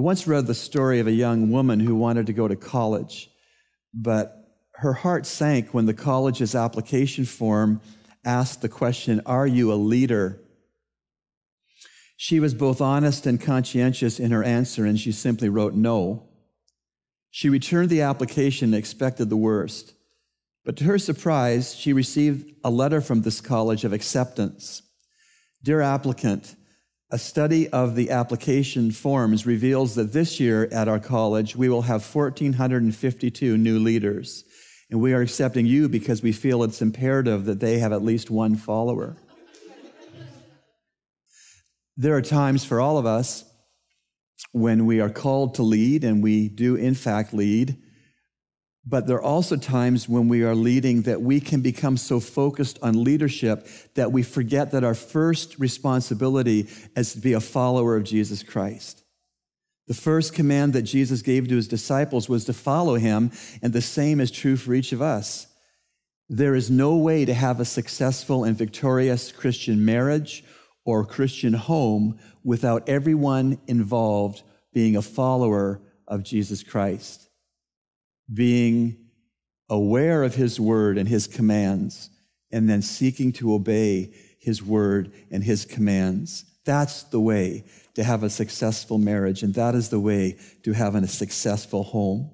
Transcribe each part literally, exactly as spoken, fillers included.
I once read the story of a young woman who wanted to go to college, but her heart sank when the college's application form asked the question, "Are you a leader?" She was both honest and conscientious in her answer, and she simply wrote no. She returned the application and expected the worst. But to her surprise, she received a letter from this college of acceptance. "Dear applicant, a study of the application forms reveals that this year at our college, we will have one thousand four hundred fifty-two new leaders, and we are accepting you because we feel it's imperative that they have at least one follower." There are times for all of us when we are called to lead, and we do in fact lead, but there are also times when we are leading that we can become so focused on leadership that we forget that our first responsibility is to be a follower of Jesus Christ. The first command that Jesus gave to his disciples was to follow him, and the same is true for each of us. There is no way to have a successful and victorious Christian marriage or Christian home without everyone involved being a follower of Jesus Christ, being aware of his word and his commands, and then seeking to obey his word and his commands. That's the way to have a successful marriage, and that is the way to having a successful home.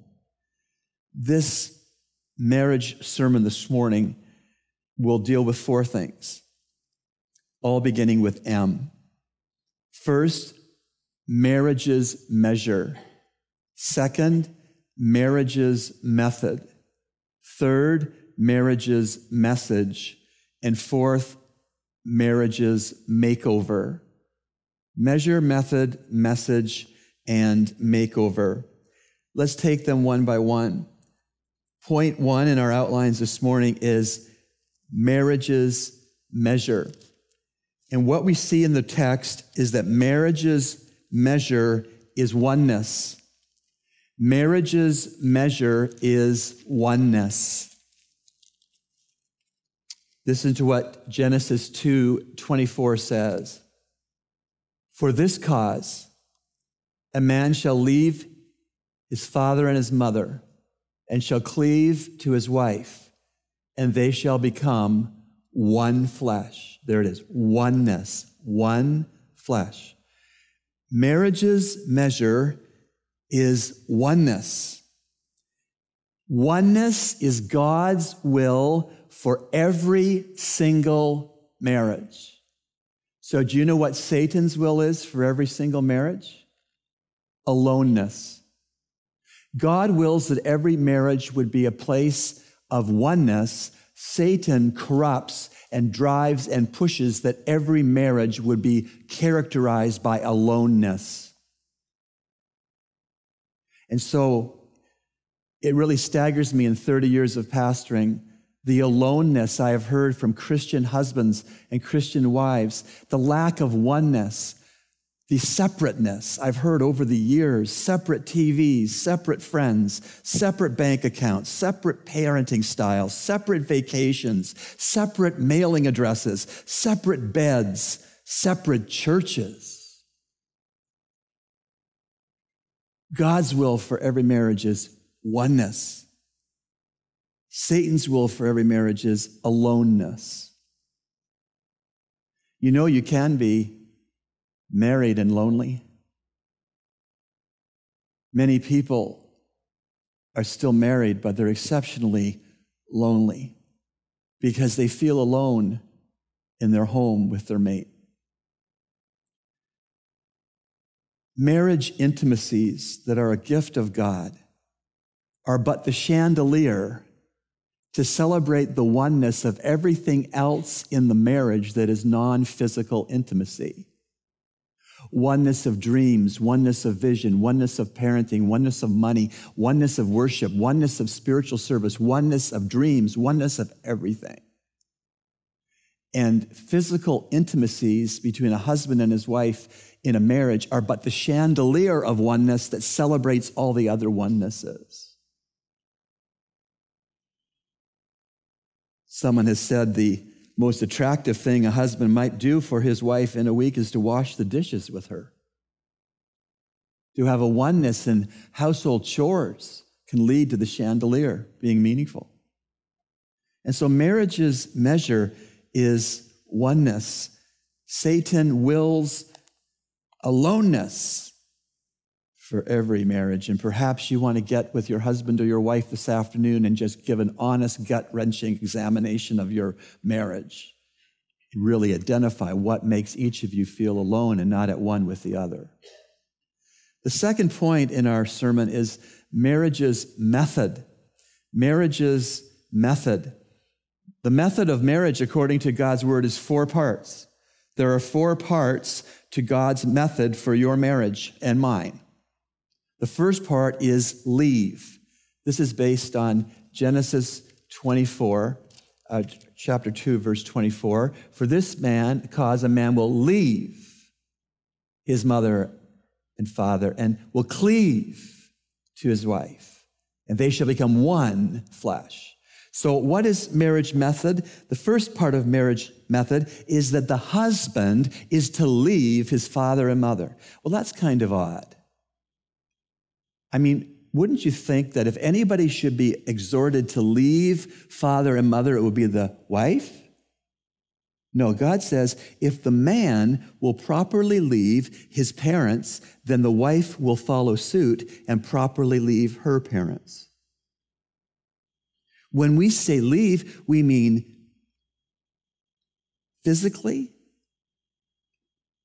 This marriage sermon this morning will deal with four things, all beginning with M. First, marriage's measure. Second, marriage's method. Third, marriage's message. And fourth, marriage's makeover. Measure, method, message, and makeover. Let's take them one by one. Point one in our outlines this morning is marriage's measure. And what we see in the text is that marriage's measure is oneness. Marriage's measure is oneness. Listen to what Genesis two twenty-four says. "For this cause, a man shall leave his father and his mother, and shall cleave to his wife, and they shall become one flesh." There it is, oneness, one flesh. Marriage's measure is oneness. Oneness is God's will for every single marriage. So do you know what Satan's will is for every single marriage? Aloneness. God wills that every marriage would be a place of oneness. Satan corrupts and drives and pushes that every marriage would be characterized by aloneness. And so it really staggers me in thirty years of pastoring, the aloneness I have heard from Christian husbands and Christian wives, the lack of oneness, the separateness I've heard over the years, separate T Vs, separate friends, separate bank accounts, separate parenting styles, separate vacations, separate mailing addresses, separate beds, separate churches. God's will for every marriage is oneness. Satan's will for every marriage is aloneness. You know you can be married and lonely. Many people are still married, but they're exceptionally lonely because they feel alone in their home with their mate. Marriage intimacies that are a gift of God are but the chandelier to celebrate the oneness of everything else in the marriage that is non-physical intimacy. Oneness of dreams, oneness of vision, oneness of parenting, oneness of money, oneness of worship, oneness of spiritual service, oneness of dreams, oneness of everything. And physical intimacies between a husband and his wife in a marriage are but the chandelier of oneness that celebrates all the other onenesses. Someone has said the most attractive thing a husband might do for his wife in a week is to wash the dishes with her. to have a oneness in household chores can lead to the chandelier being meaningful. And so marriage's measure is oneness. Satan wills aloneness for every marriage. And perhaps you want to get with your husband or your wife this afternoon and just give an honest, gut-wrenching examination of your marriage. Really identify what makes each of you feel alone and not at one with the other. The second point in our sermon is marriage's method. Marriage's method. The method of marriage, according to God's word, is four parts. There are four parts to God's method for your marriage and mine. The first part is leave. This is based on Genesis twenty-four, uh, chapter two, verse twenty-four. For this man, cause a man will leave his mother and father and will cleave to his wife, and they shall become one flesh. So what is marriage method? The first part of marriage method is that the husband is to leave his father and mother. Well, that's kind of odd. I mean, wouldn't you think that if anybody should be exhorted to leave father and mother, it would be the wife? No, God says, if the man will properly leave his parents, then the wife will follow suit and properly leave her parents. When we say leave, we mean physically,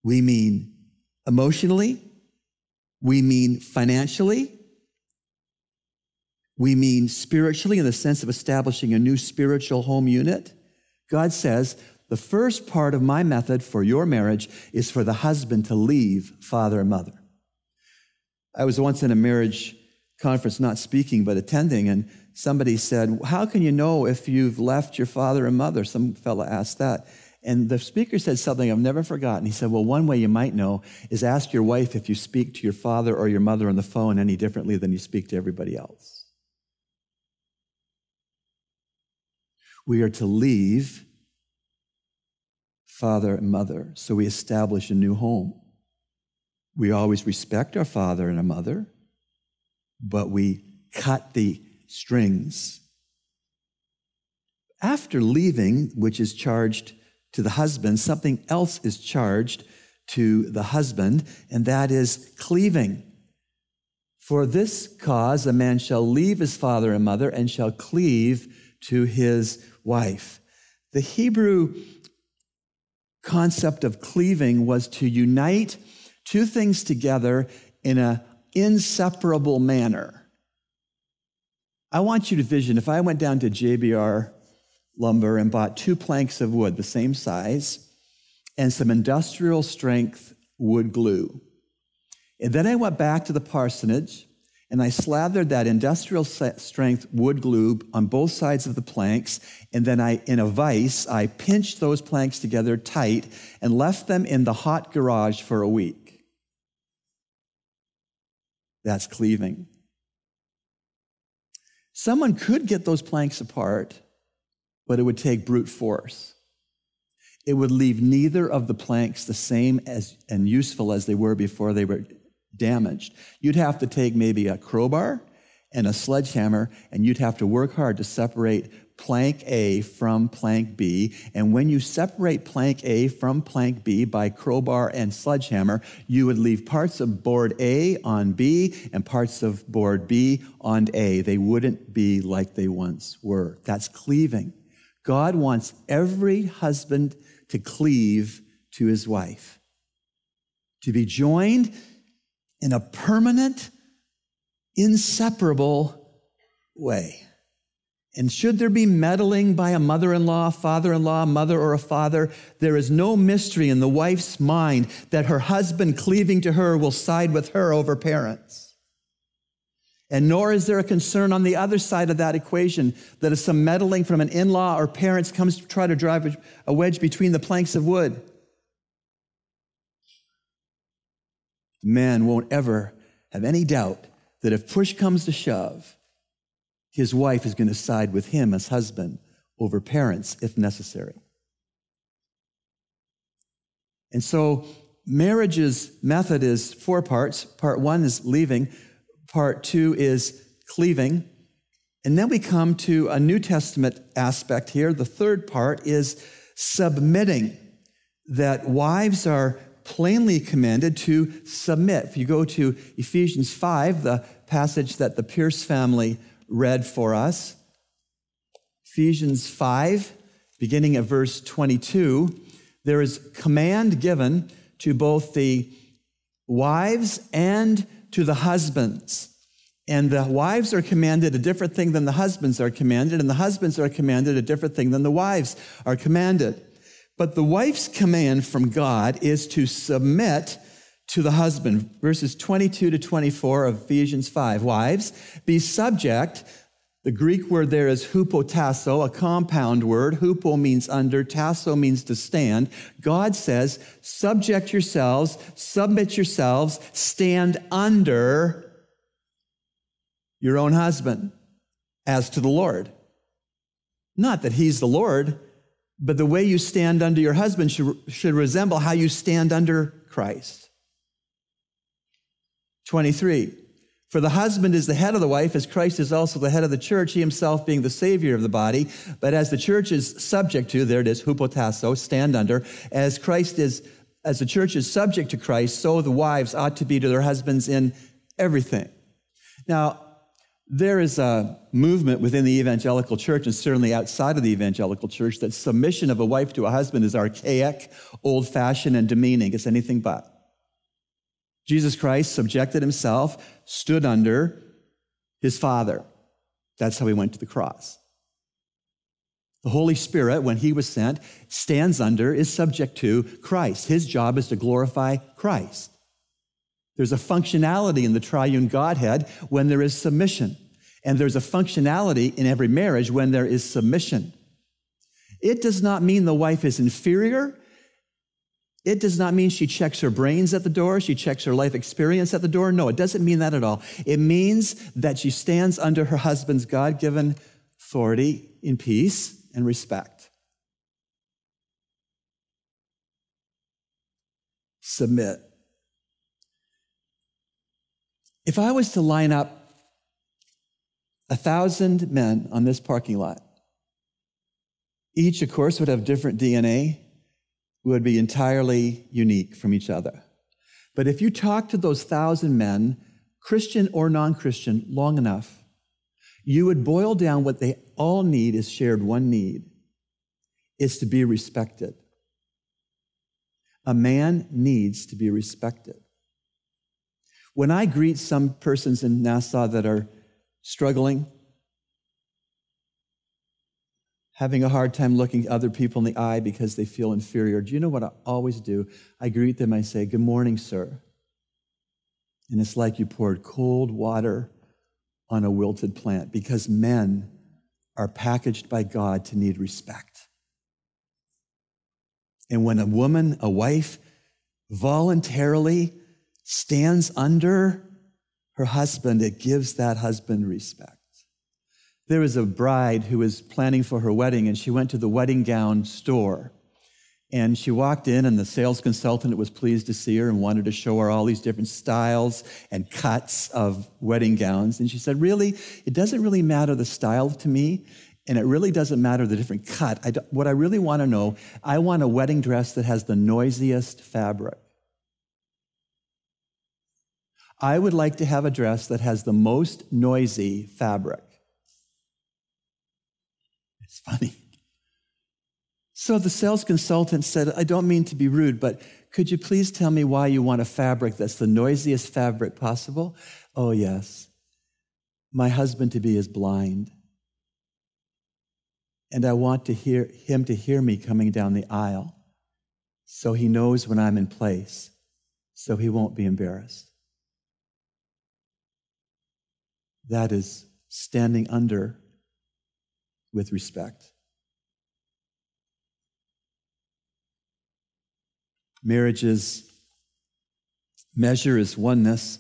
we mean emotionally, we mean financially, we mean spiritually in the sense of establishing a new spiritual home unit. God says, the first part of my method for your marriage is for the husband to leave father and mother. I was once in a marriage conference, not speaking, but attending, and somebody said, how can you know if you've left your father and mother? Some fella asked that. And the speaker said something I've never forgotten. He said, well, one way you might know is ask your wife if you speak to your father or your mother on the phone any differently than you speak to everybody else. We are to leave father and mother, so we establish a new home. We always respect our father and our mother, but we cut the strings. After leaving, which is charged to the husband, something else is charged to the husband, and that is cleaving. For this cause, a man shall leave his father and mother and shall cleave to his wife. The Hebrew concept of cleaving was to unite two things together in an inseparable manner. I want you to vision, if I went down to J B R Lumber and bought two planks of wood the same size and some industrial strength wood glue. And then I went back to the parsonage and I slathered that industrial strength wood glue on both sides of the planks. And then I, in a vise, I pinched those planks together tight and left them in the hot garage for a week. That's cleaving. Someone could get those planks apart, but it would take brute force. It would leave neither of the planks the same as and useful as they were before they were damaged. You'd have to take maybe a crowbar and a sledgehammer, and you'd have to work hard to separate plank A from plank B. And when you separate plank A from plank B by crowbar and sledgehammer, you would leave parts of board A on B and parts of board B on A. They wouldn't be like they once were. That's cleaving. God wants every husband to cleave to his wife, to be joined in a permanent, inseparable way. And should there be meddling by a mother-in-law, father-in-law, mother, or a father, there is no mystery in the wife's mind that her husband cleaving to her will side with her over parents. And nor is there a concern on the other side of that equation that if some meddling from an in-law or parents comes to try to drive a wedge between the planks of wood, man won't ever have any doubt that if push comes to shove, his wife is going to side with him as husband over parents if necessary. And so marriage's method is four parts. Part one is leaving. Part two is cleaving. And then we come to a New Testament aspect here. The third part is submitting, that wives are plainly commanded to submit. If you go to Ephesians five, the passage that the Pierce family read for us, Ephesians five, beginning at verse twenty-two, there is command given to both the wives and to the husbands. And the wives are commanded a different thing than the husbands are commanded, and the husbands are commanded a different thing than the wives are commanded. But the wife's command from God is to submit to the husband. Verses twenty-two to twenty-four of Ephesians five. Wives, be subject. The Greek word there is hupotasso, a compound word. Hupo means under, tasso means to stand. God says, subject yourselves, submit yourselves, stand under your own husband as to the Lord. Not that he's the Lord, but the way you stand under your husband should, should resemble how you stand under Christ. twenty-three. For the husband is the head of the wife, as Christ is also the head of the church, he himself being the Savior of the body. But as the church is subject to, there it is, hupotasso, stand under, as Christ is, as the church is subject to Christ, so the wives ought to be to their husbands in everything. Now, there is a movement within the evangelical church, and certainly outside of the evangelical church, that submission of a wife to a husband is archaic, old-fashioned, and demeaning. It's anything but. Jesus Christ subjected himself, stood under his Father. That's how he went to the cross. The Holy Spirit, when he was sent, stands under, is subject to Christ. His job is to glorify Christ. There's a functionality in the triune Godhead when there is submission. And there's a functionality in every marriage when there is submission. It does not mean the wife is inferior. It does not mean she checks her brains at the door, she checks her life experience at the door. No, it doesn't mean that at all. It means that she stands under her husband's God-given authority in peace and respect. Submit. If I was to line up a thousand men on this parking lot, each, of course, would have different D N A, would be entirely unique from each other. But if you talk to those thousand men, Christian or non-Christian, long enough, you would boil down what they all need is shared one need. It's to be respected. A man needs to be respected. When I greet some persons in Nassau that are struggling, having a hard time looking other people in the eye because they feel inferior. Do you know what I always do? I greet them, I say, "Good morning, sir." And it's like you poured cold water on a wilted plant, because men are packaged by God to need respect. And when a woman, a wife, voluntarily stands under her husband, it gives that husband respect. There was a bride who was planning for her wedding, and she went to the wedding gown store. And she walked in, and the sales consultant was pleased to see her and wanted to show her all these different styles and cuts of wedding gowns. And she said, "Really, it doesn't really matter the style to me, and it really doesn't matter the different cut. I what I really want to know, I want a wedding dress that has the noisiest fabric. I would like to have a dress that has the most noisy fabric." It's funny. So the sales consultant said, "I don't mean to be rude, but could you please tell me why you want a fabric that's the noisiest fabric possible?" "Oh, yes. My husband-to-be is blind, and I want to hear him to hear me coming down the aisle, so he knows when I'm in place, so he won't be embarrassed." That is standing under with respect. Marriage's measure is oneness.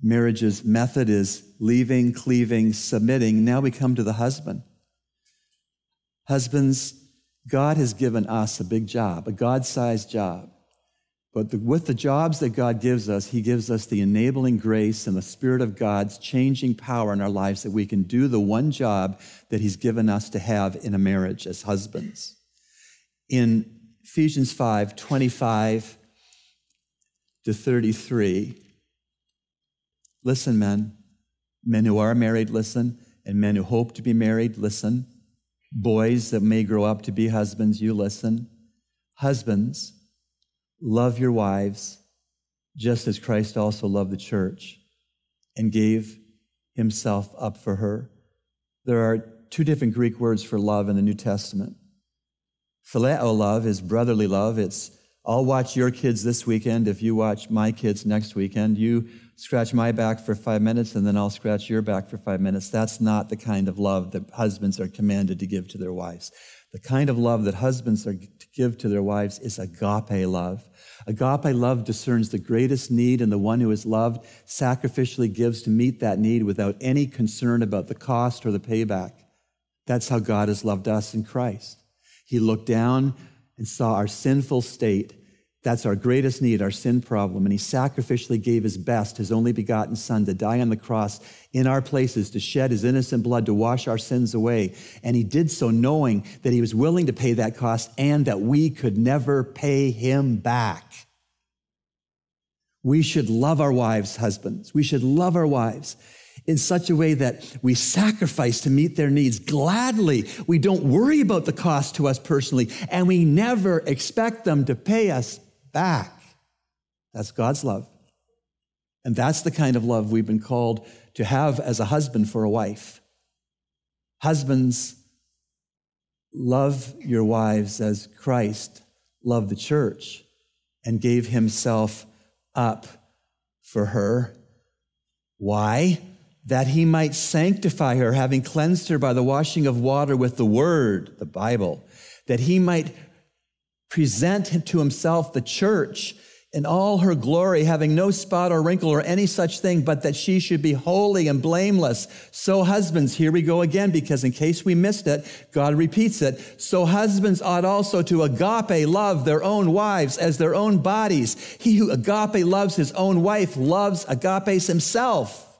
Marriage's method is leaving, cleaving, submitting. Now we come to the husband. Husbands, God has given us a big job, a God-sized job, But the, with the jobs that God gives us, he gives us the enabling grace and the Spirit of God's changing power in our lives that we can do the one job that he's given us to have in a marriage as husbands. In Ephesians five, twenty-five to thirty-three, listen, men, men who are married, listen, and men who hope to be married, listen. Boys that may grow up to be husbands, you listen. Husbands, love your wives, just as Christ also loved the church and gave himself up for her. There are two different Greek words for love in the New Testament. Phileo love is brotherly love. It's, I'll watch your kids this weekend if you watch my kids next weekend. You scratch my back for five minutes and then I'll scratch your back for five minutes. That's not the kind of love that husbands are commanded to give to their wives. The kind of love that husbands are to give to their wives is agape love. Agape love discerns the greatest need, and the one who is loved sacrificially gives to meet that need without any concern about the cost or the payback. That's how God has loved us in Christ. He looked down and saw our sinful state. That's our greatest need, our sin problem. And he sacrificially gave his best, his only begotten Son, to die on the cross in our places, to shed his innocent blood, to wash our sins away. And he did so knowing that he was willing to pay that cost and that we could never pay him back. We should love our wives, husbands. We should love our wives in such a way that we sacrifice to meet their needs gladly. We don't worry about the cost to us personally, and we never expect them to pay us back. That's God's love. And that's the kind of love we've been called to have as a husband for a wife. Husbands, love your wives as Christ loved the church and gave himself up for her. Why? That he might sanctify her, having cleansed her by the washing of water with the word, the Bible, that he might present to himself the church in all her glory, having no spot or wrinkle or any such thing, but that she should be holy and blameless. So husbands, here we go again, because in case we missed it, God repeats it. So husbands ought also to agape love their own wives as their own bodies. He who agape loves his own wife loves agapes himself.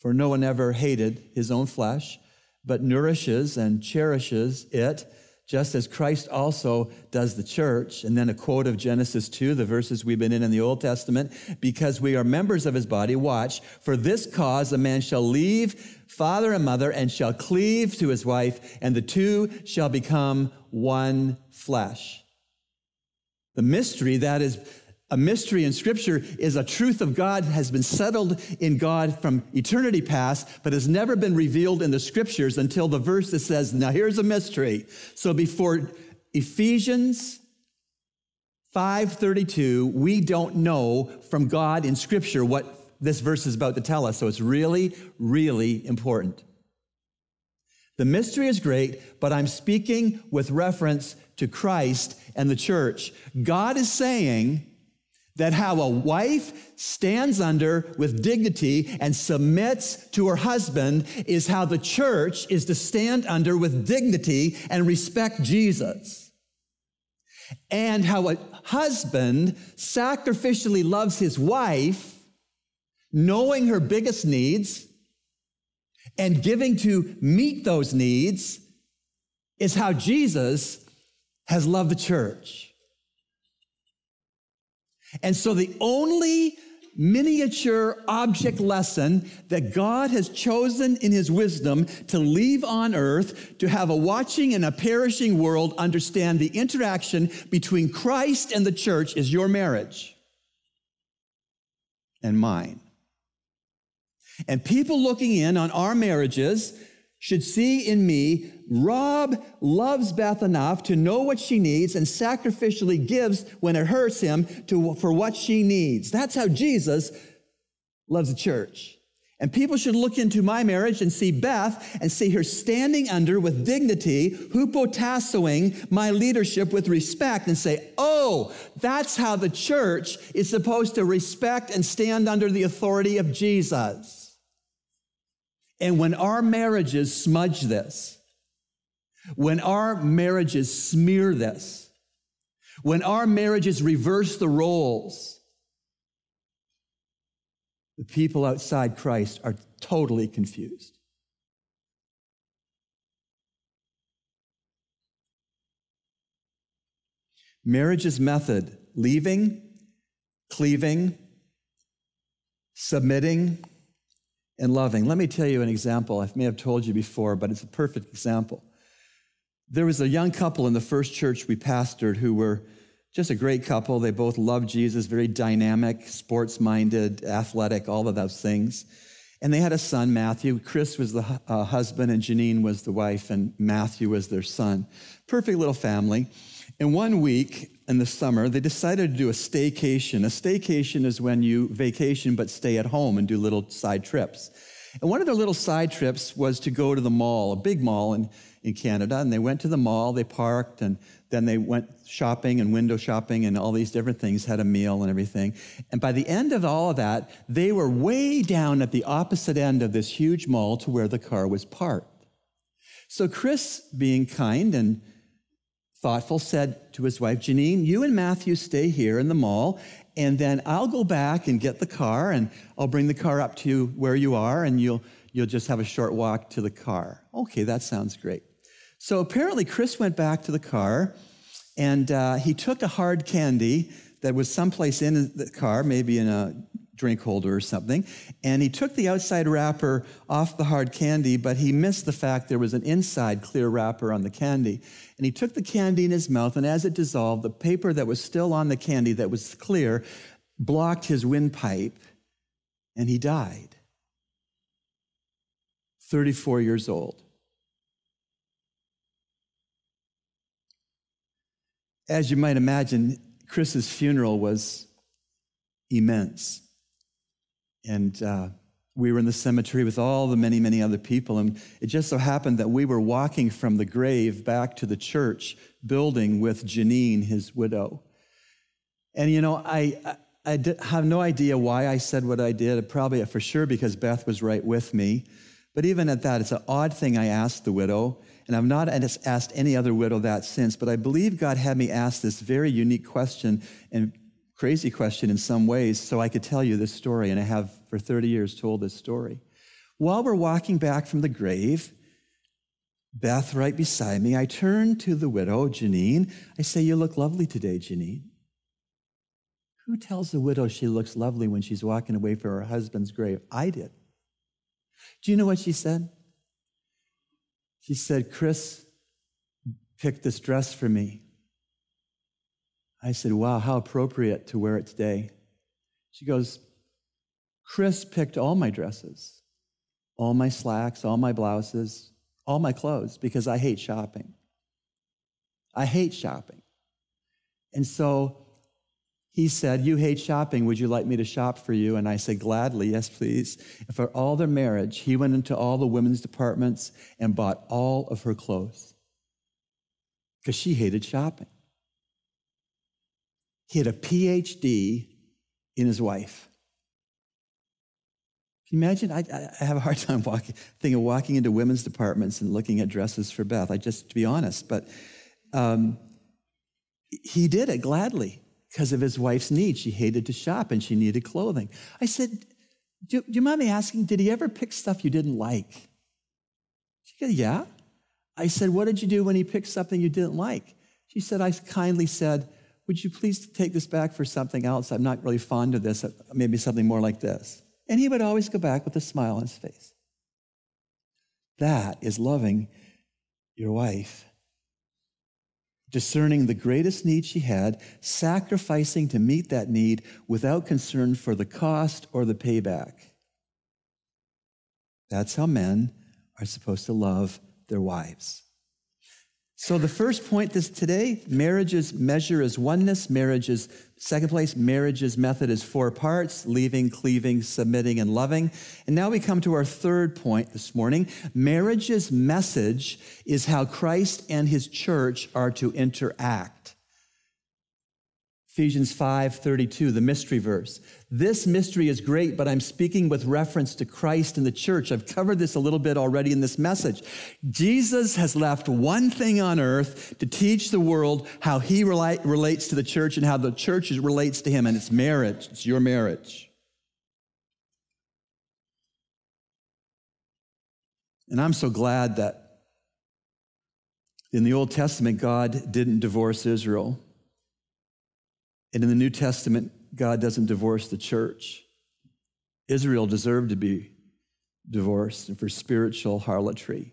For no one ever hated his own flesh, but nourishes and cherishes it, just as Christ also does the church. And then a quote of Genesis two, the verses we've been in in the Old Testament, because we are members of his body, watch, for this cause a man shall leave father and mother and shall cleave to his wife, and the two shall become one flesh. The mystery that is a mystery in Scripture is a truth of God has been settled in God from eternity past, but has never been revealed in the Scriptures until the verse that says, now here's a mystery. So before Ephesians five thirty-two, we don't know from God in Scripture what this verse is about to tell us. So it's really, really important. The mystery is great, but I'm speaking with reference to Christ and the church. God is saying that how a wife stands under with dignity and submits to her husband is how the church is to stand under with dignity and respect Jesus. And how a husband sacrificially loves his wife, knowing her biggest needs and giving to meet those needs, is how Jesus has loved the church. And so the only miniature object lesson that God has chosen in his wisdom to leave on earth, to have a watching and a perishing world understand the interaction between Christ and the church, is your marriage and mine. And people looking in on our marriages should see in me, Rob loves Beth enough to know what she needs and sacrificially gives when it hurts him to, for what she needs. That's how Jesus loves the church. And people should look into my marriage and see Beth and see her standing under with dignity, hupotassoing my leadership with respect, and say, oh, that's how the church is supposed to respect and stand under the authority of Jesus. And when our marriages smudge this, when our marriages smear this, When our marriages reverse the roles, the people outside Christ are totally confused. Marriage's method: leaving, cleaving, submitting, and loving. Let me tell you an example. I may have told you before, but it's a perfect example. There was a young couple in the first church we pastored who were just a great couple. They both loved Jesus, very dynamic, sports-minded, athletic, all of those things. And they had a son, Matthew. Chris was the uh, husband, and Janine was the wife, and Matthew was their son. Perfect little family. And one week in the summer, they decided to do a staycation. A staycation is when you vacation but stay at home and do little side trips. And one of their little side trips was to go to the mall, a big mall in, in Canada. And they went to the mall, they parked, and then they went shopping and window shopping and all these different things, had a meal and everything. And by the end of all of that, they were way down at the opposite end of this huge mall to where the car was parked. So Chris, being kind and thoughtful, said to his wife, Janine, you and Matthew stay here in the mall, and then I'll go back and get the car, and I'll bring the car up to you where you are, and you'll you'll just have a short walk to the car. Okay, that sounds great. So apparently Chris went back to the car, and uh, he took a hard candy that was someplace in the car, maybe in a drink holder or something, and he took the outside wrapper off the hard candy, but he missed the fact there was an inside clear wrapper on the candy. And he took the candy in his mouth, and as it dissolved, the paper that was still on the candy that was clear blocked his windpipe, and he died. thirty-four years old. As you might imagine, Chris's funeral was immense. And uh, we were in the cemetery with all the many, many other people. And it just so happened that we were walking from the grave back to the church building with Janine, his widow. And, you know, I, I, I d- have no idea why I said what I did. Probably for sure because Beth was right with me. But even at that, it's an odd thing I asked the widow. And I've not asked any other widow that since. But I believe God had me ask this very unique question, and crazy question in some ways, so I could tell you this story, and I have for thirty years told this story. While we're walking back from the grave, Beth right beside me, I turn to the widow, Janine. I say, you look lovely today, Janine. Who tells the widow she looks lovely when she's walking away from her husband's grave? I did. Do you know what she said? She said, Chris picked this dress for me. I said, wow, how appropriate to wear it today. She goes, Chris picked all my dresses, all my slacks, all my blouses, all my clothes, because I hate shopping. I hate shopping. And so he said, you hate shopping. Would you like me to shop for you? And I said, gladly, yes, please. And for all their marriage, he went into all the women's departments and bought all of her clothes because she hated shopping. He had a P H D in his wife. Can you imagine? I, I have a hard time walking, thinking of walking into women's departments and looking at dresses for Beth. I just, to be honest, but um, he did it gladly because of his wife's need. She hated to shop and she needed clothing. I said, do, do you mind me asking, did he ever pick stuff you didn't like? She goes, yeah. I said, what did you do when he picked something you didn't like? She said, I kindly said, would you please take this back for something else? I'm not really fond of this. Maybe something more like this. And he would always go back with a smile on his face. That is loving your wife. Discerning the greatest need she had, sacrificing to meet that need without concern for the cost or the payback. That's how men are supposed to love their wives. So the first point this today, marriage's measure is oneness. Marriage's, second place, marriage's method is four parts: leaving, cleaving, submitting, and loving. And now we come to our third point this morning. Marriage's message is how Christ and his church are to interact. Ephesians five thirty-two, the mystery verse. This mystery is great, but I'm speaking with reference to Christ and the church. I've covered this a little bit already in this message. Jesus has left one thing on earth to teach the world how he rel- relates to the church and how the church relates to him, and it's marriage. It's your marriage. And I'm so glad that in the Old Testament, God didn't divorce Israel. And in the New Testament, God doesn't divorce the church. Israel deserved to be divorced and for spiritual harlotry.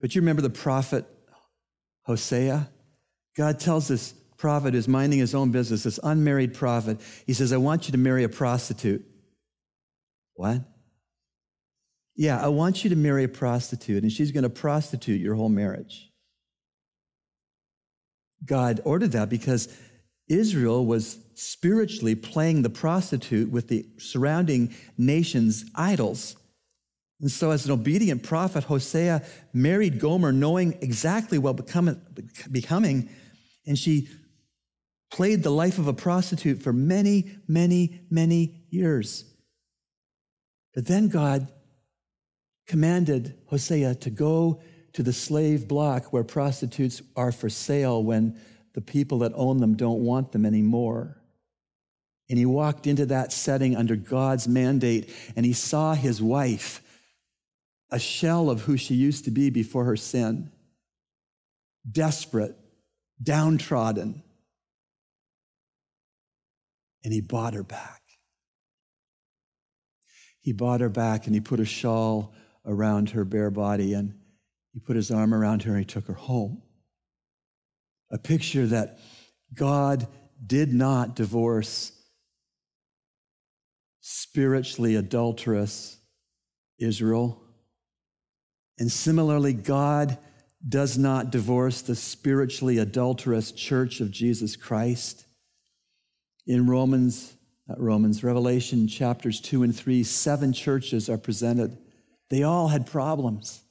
But you remember the prophet Hosea? God tells this prophet who's minding his own business, this unmarried prophet, he says, I want you to marry a prostitute. What? Yeah, I want you to marry a prostitute, and she's going to prostitute your whole marriage. God ordered that because Israel was spiritually playing the prostitute with the surrounding nation's idols. And so as an obedient prophet, Hosea married Gomer knowing exactly what becoming, becoming, and she played the life of a prostitute for many, many, many years. But then God commanded Hosea to go to the slave block where prostitutes are for sale when the people that own them don't want them anymore. And he walked into that setting under God's mandate, and he saw his wife, a shell of who she used to be before her sin, desperate, downtrodden. And he bought her back. He bought her back, and he put a shawl around her bare body, and he put his arm around her, and he took her home. A picture that God did not divorce spiritually adulterous Israel. And similarly, God does not divorce the spiritually adulterous church of Jesus Christ. In Romans, not Romans, Revelation chapters two and three, seven churches are presented. They all had problems.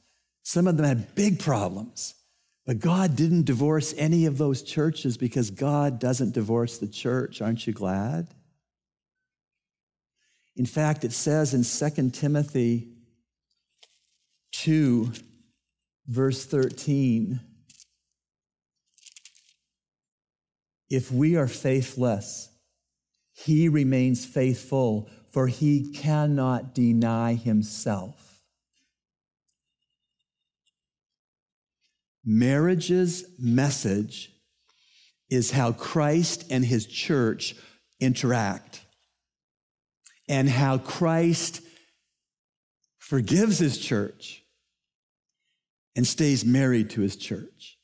Some of them had big problems. But God didn't divorce any of those churches because God doesn't divorce the church. Aren't you glad? In fact, it says in Second Timothy two, verse thirteen, if we are faithless, he remains faithful, for he cannot deny himself. Marriage's message is how Christ and his church interact and how Christ forgives his church and stays married to his church.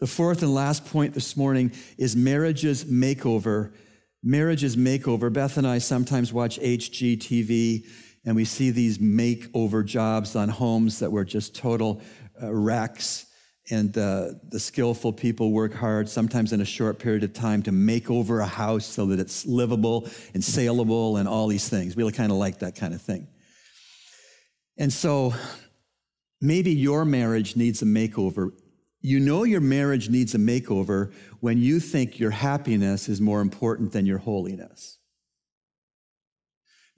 The fourth and last point this morning is marriage's makeover. Marriage's makeover. Beth and I sometimes watch H G T V, and we see these makeover jobs on homes that were just total Uh, wrecks, and uh, the skillful people work hard, sometimes in a short period of time, to make over a house so that it's livable and saleable and all these things. We kind of like that kind of thing. And so maybe your marriage needs a makeover. You know your marriage needs a makeover when you think your happiness is more important than your holiness.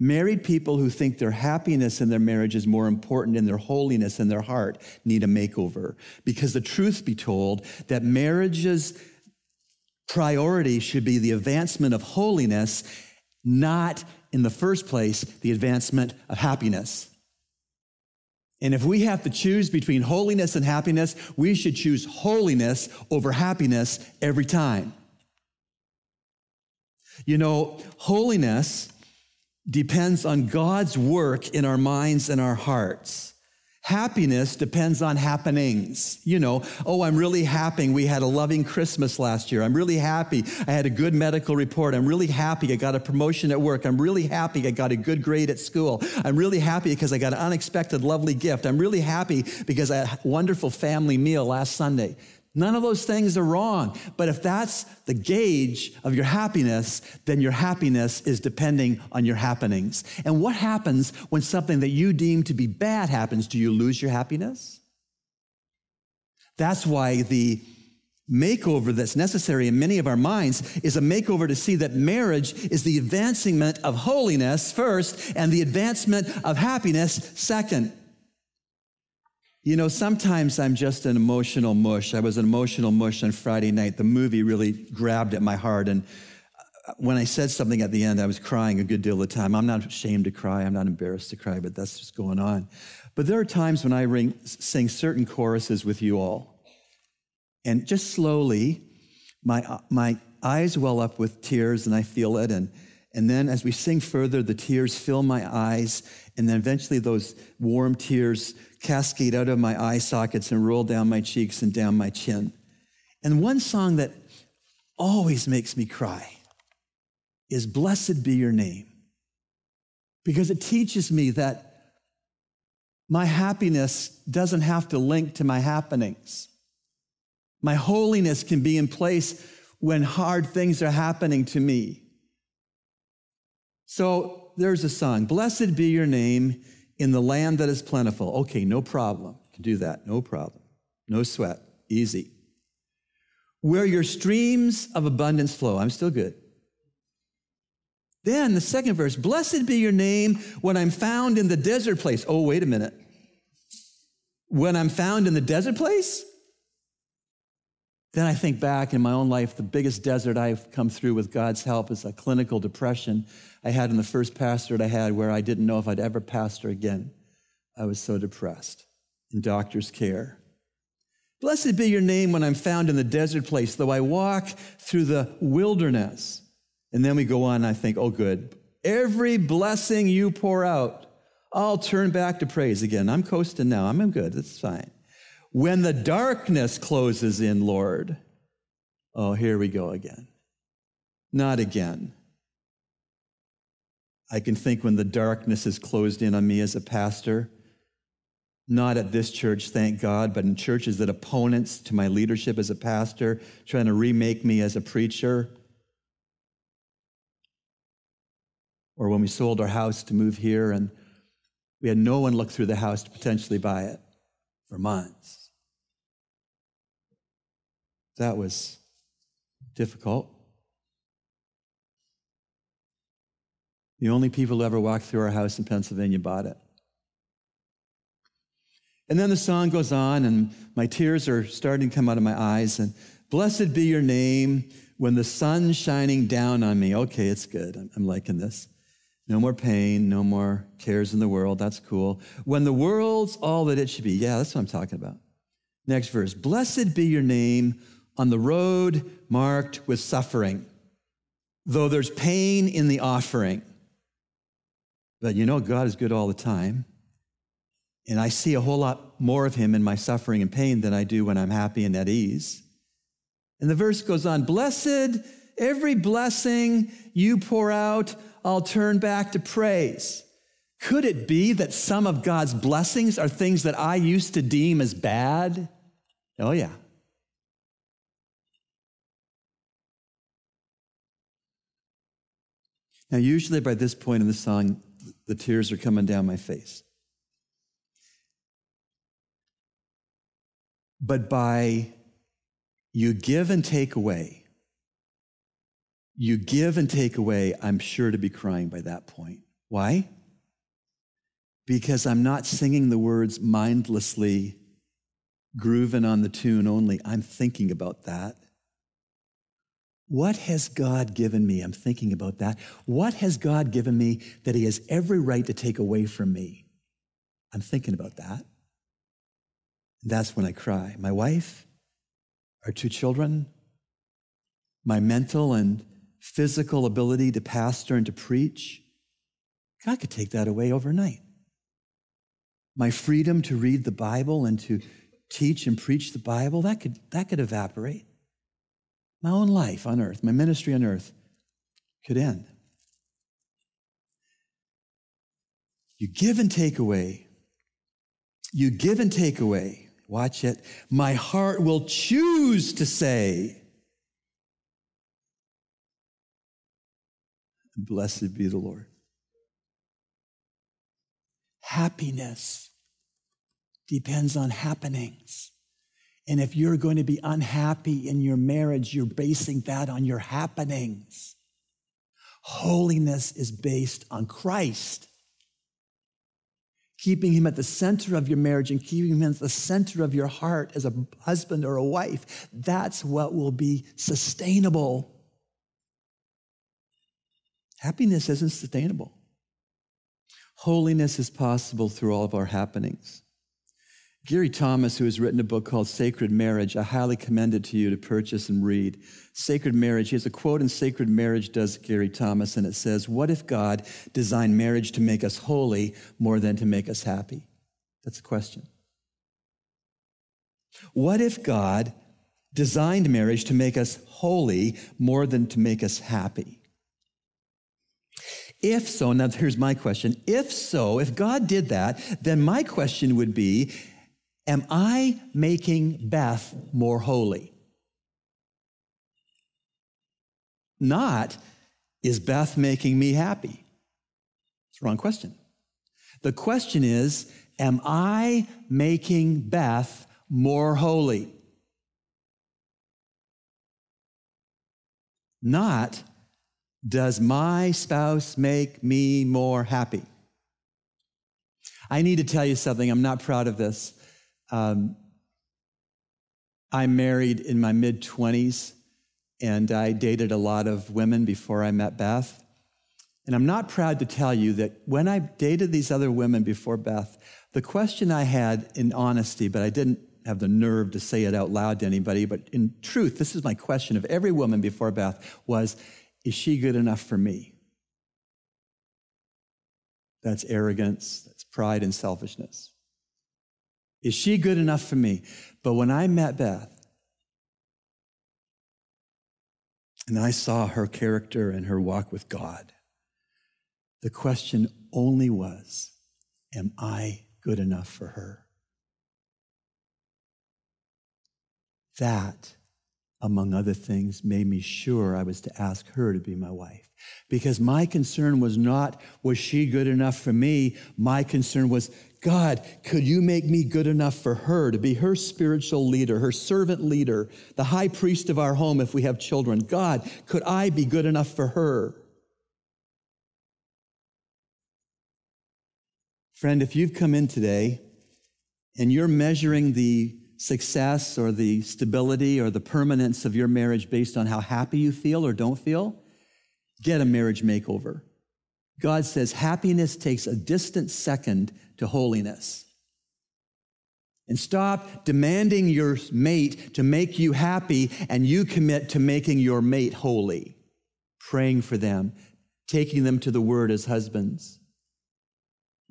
Married people who think their happiness in their marriage is more important than their holiness in their heart need a makeover. Because the truth be told, that marriage's priority should be the advancement of holiness, not in the first place, the advancement of happiness. And if we have to choose between holiness and happiness, we should choose holiness over happiness every time. You know, holiness depends on God's work in our minds and our hearts. Happiness depends on happenings. You know, oh, I'm really happy we had a loving Christmas last year. I'm really happy I had a good medical report. I'm really happy I got a promotion at work. I'm really happy I got a good grade at school. I'm really happy because I got an unexpected lovely gift. I'm really happy because I had a wonderful family meal last Sunday. None of those things are wrong. But if that's the gauge of your happiness, then your happiness is depending on your happenings. And what happens when something that you deem to be bad happens? Do you lose your happiness? That's why the makeover that's necessary in many of our minds is a makeover to see that marriage is the advancement of holiness first and the advancement of happiness second. You know, sometimes I'm just an emotional mush. I was an emotional mush on Friday night. The movie really grabbed at my heart. And when I said something at the end, I was crying a good deal of the time. I'm not ashamed to cry. I'm not embarrassed to cry, but that's just going on. But there are times when I ring, sing certain choruses with you all. And just slowly, my my eyes well up with tears, and I feel it. And, and then as we sing further, the tears fill my eyes. And then eventually those warm tears cascade out of my eye sockets and roll down my cheeks and down my chin. And one song that always makes me cry is Blessed Be Your Name, because it teaches me that my happiness doesn't have to link to my happenings. My holiness can be in place when hard things are happening to me. So there's a song, Blessed Be Your Name in the land that is plentiful. Okay, no problem. You can do that, no problem. No sweat, easy. Where your streams of abundance flow. I'm still good. Then the second verse, Blessed be your name when I'm found in the desert place. Oh, wait a minute. When I'm found in the desert place? Then I think back in my own life, the biggest desert I've come through with God's help is a clinical depression I had in the first pastorate I had, where I didn't know if I'd ever pastor again. I was so depressed in doctor's care. Blessed be your name when I'm found in the desert place, though I walk through the wilderness. And then we go on, and I think, oh, good. Every blessing you pour out, I'll turn back to praise again. I'm coasting now. I'm good. That's fine. When the darkness closes in, Lord. Oh, here we go again. Not again. I can think when the darkness is closed in on me as a pastor, not at this church, thank God, but in churches that opponents to my leadership as a pastor, trying to remake me as a preacher. Or when we sold our house to move here and we had no one look through the house to potentially buy it for months. That was difficult. The only people who ever walked through our house in Pennsylvania bought it. And then the song goes on, and my tears are starting to come out of my eyes. And blessed be your name when the sun's shining down on me. Okay, it's good. I'm liking this. No more pain, no more cares in the world. That's cool. When the world's all that it should be. Yeah, that's what I'm talking about. Next verse. Blessed be your name on the road marked with suffering, though there's pain in the offering. But you know, God is good all the time. And I see a whole lot more of him in my suffering and pain than I do when I'm happy and at ease. And the verse goes on. Blessed, every blessing you pour out, I'll turn back to praise. Could it be that some of God's blessings are things that I used to deem as bad? Oh, yeah. Now, usually by this point in the song, the tears are coming down my face. But by you give and take away, You give and take away, I'm sure to be crying by that point. Why? Because I'm not singing the words mindlessly, grooving on the tune only. I'm thinking about that. What has God given me? I'm thinking about that. What has God given me that he has every right to take away from me? I'm thinking about that. That's when I cry. My wife, our two children, my mental and physical ability to pastor and to preach, God could take that away overnight. My freedom to read the Bible and to teach and preach the Bible, that could that could evaporate. My own life on earth, my ministry on earth could end. You give and take away. You give and take away. Watch it. My heart will choose to say, blessed be the Lord. Happiness depends on happenings. And if you're going to be unhappy in your marriage, you're basing that on your happenings. Holiness is based on Christ. Keeping him at the center of your marriage and keeping him at the center of your heart as a husband or a wife, that's what will be sustainable. Happiness isn't sustainable. Holiness is possible through all of our happenings. Gary Thomas, who has written a book called Sacred Marriage, I highly commend it to you to purchase and read. Sacred Marriage, he has a quote in Sacred Marriage, does Gary Thomas, and it says, what if God designed marriage to make us holy more than to make us happy? That's a question. What if God designed marriage to make us holy more than to make us happy? If so, now here's my question. If so, if God did that, then my question would be, am I making Beth more holy? Not, is Beth making me happy? It's the wrong question. The question is, am I making Beth more holy? Not, does my spouse make me more happy? I need to tell you something. I'm not proud of this. Um, I married in my mid-twenties, and I dated a lot of women before I met Beth. And I'm not proud to tell you that when I dated these other women before Beth, the question I had in honesty, but I didn't have the nerve to say it out loud to anybody, but in truth, this is my question of every woman before Beth was, is she good enough for me? That's arrogance, that's pride and selfishness. Is she good enough for me? But when I met Beth, and I saw her character and her walk with God, the question only was, am I good enough for her? That, among other things, made me sure I was to ask her to be my wife. Because my concern was not, was she good enough for me? My concern was, God, could you make me good enough for her to be her spiritual leader, her servant leader, the high priest of our home if we have children? God, could I be good enough for her? Friend, if you've come in today and you're measuring the success or the stability or the permanence of your marriage based on how happy you feel or don't feel, get a marriage makeover. God says happiness takes a distant second to holiness. And stop demanding your mate to make you happy, and you commit to making your mate holy, praying for them, taking them to the Word as husbands,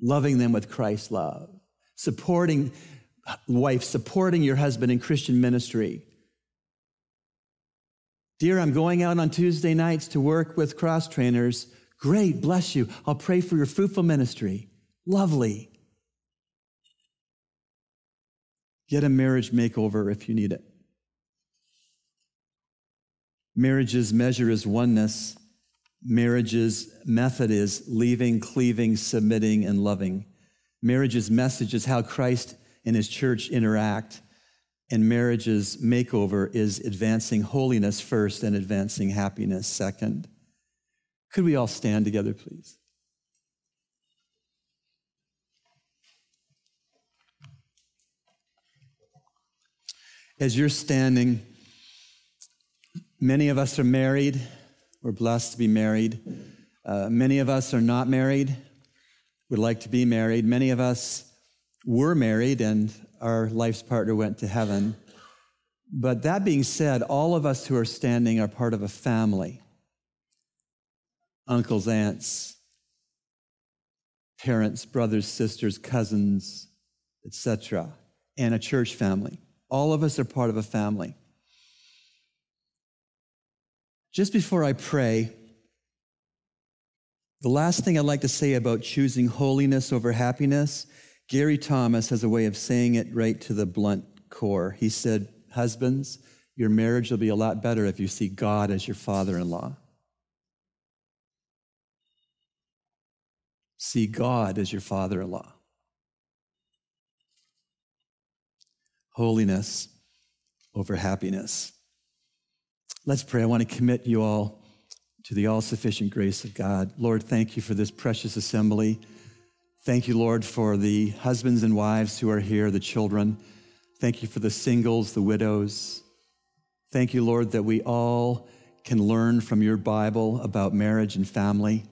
loving them with Christ's love, supporting wife, supporting your husband in Christian ministry. Dear, I'm going out on Tuesday nights to work with cross trainers. Great, bless you. I'll pray for your fruitful ministry. Lovely. Get a marriage makeover if you need it. Marriage's measure is oneness. Marriage's method is leaving, cleaving, submitting, and loving. Marriage's message is how Christ and his church interact, and marriage's makeover is advancing holiness first and advancing happiness second. Could we all stand together, please? As you're standing, many of us are married. We're blessed to be married. Uh, many of us are not married, would like to be married. Many of us we're married and our life's partner went to heaven. But that being said, all of us who are standing are part of a family. Uncles, aunts, parents, brothers, sisters, cousins, et cetera, and a church family. All of us are part of a family. Just before I pray, the last thing I'd like to say about choosing holiness over happiness, Gary Thomas has a way of saying it right to the blunt core. He said, husbands, your marriage will be a lot better if you see God as your father-in-law. See God as your father-in-law. Holiness over happiness. Let's pray. I want to commit you all to the all-sufficient grace of God. Lord, thank you for this precious assembly. Thank you, Lord, for the husbands and wives who are here, the children. Thank you for the singles, the widows. Thank you, Lord, that we all can learn from your Bible about marriage and family.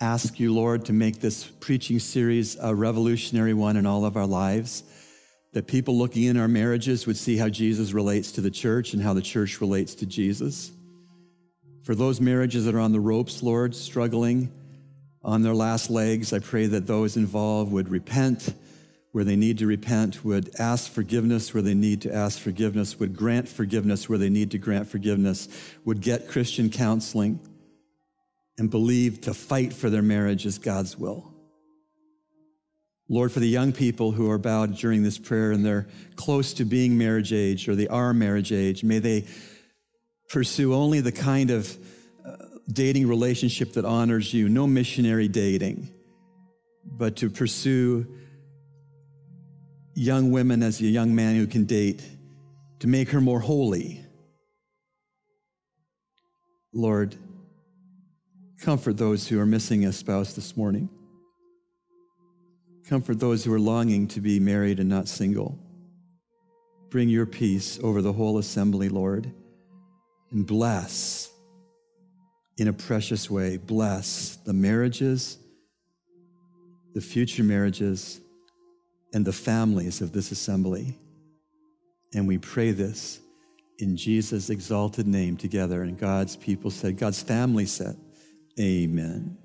Ask you, Lord, to make this preaching series a revolutionary one in all of our lives, that people looking in our marriages would see how Jesus relates to the church and how the church relates to Jesus. For those marriages that are on the ropes, Lord, struggling on their last legs, I pray that those involved would repent where they need to repent, would ask forgiveness where they need to ask forgiveness, would grant forgiveness where they need to grant forgiveness, would get Christian counseling, and believe to fight for their marriage is God's will. Lord, for the young people who are bowed during this prayer and they're close to being marriage age or they are marriage age, may they pursue only the kind of uh, dating relationship that honors you, no missionary dating, but to pursue young women as a young man who can date, to make her more holy. Lord, comfort those who are missing a spouse this morning. Comfort those who are longing to be married and not single. Bring your peace over the whole assembly, Lord, and bless in a precious way. Bless the marriages, the future marriages, and the families of this assembly. And we pray this in Jesus' exalted name together. And God's people said, God's family said, Amen.